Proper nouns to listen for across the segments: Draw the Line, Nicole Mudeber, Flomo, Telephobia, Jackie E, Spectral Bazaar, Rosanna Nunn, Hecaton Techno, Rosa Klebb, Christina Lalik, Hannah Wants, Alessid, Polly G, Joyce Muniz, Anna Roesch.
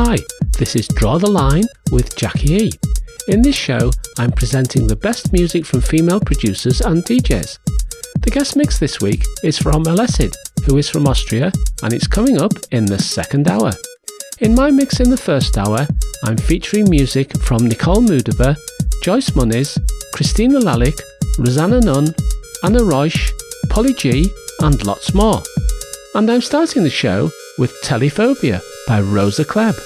Hi, this is Draw the Line with Jackie E. In this show, I'm presenting the best music from female producers and DJs. The guest mix this week is from Alessid, who is from Austria, and it's coming up in the second hour. In my mix in the first hour, I'm featuring music from Nicole Mudeber, Joyce Muniz, Christina Lalik, Rosanna Nunn, Anna Roesch, Polly G, and lots more. And I'm starting the show with Telephobia by Rosa Klebb.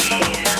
Break it down.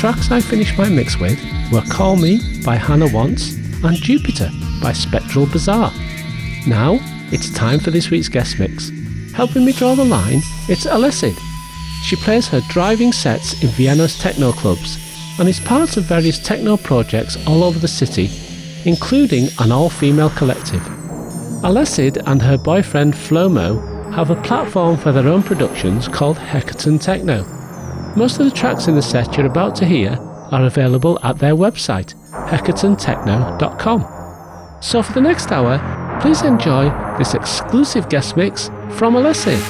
tracks I finished my mix with were Call Me by Hannah Wants and Jupiter by Spectral Bazaar. Now, it's time for this week's guest mix. Helping me draw the line, it's Alessid. She plays her driving sets in Vienna's techno clubs and is part of various techno projects all over the city, including an all-female collective. Alessid and her boyfriend Flomo have a platform for their own productions called Hecaton Techno. Most of the tracks in the set you're about to hear are available at their website, hecatontechno.com. So for the next hour, please enjoy this exclusive guest mix from Alessid.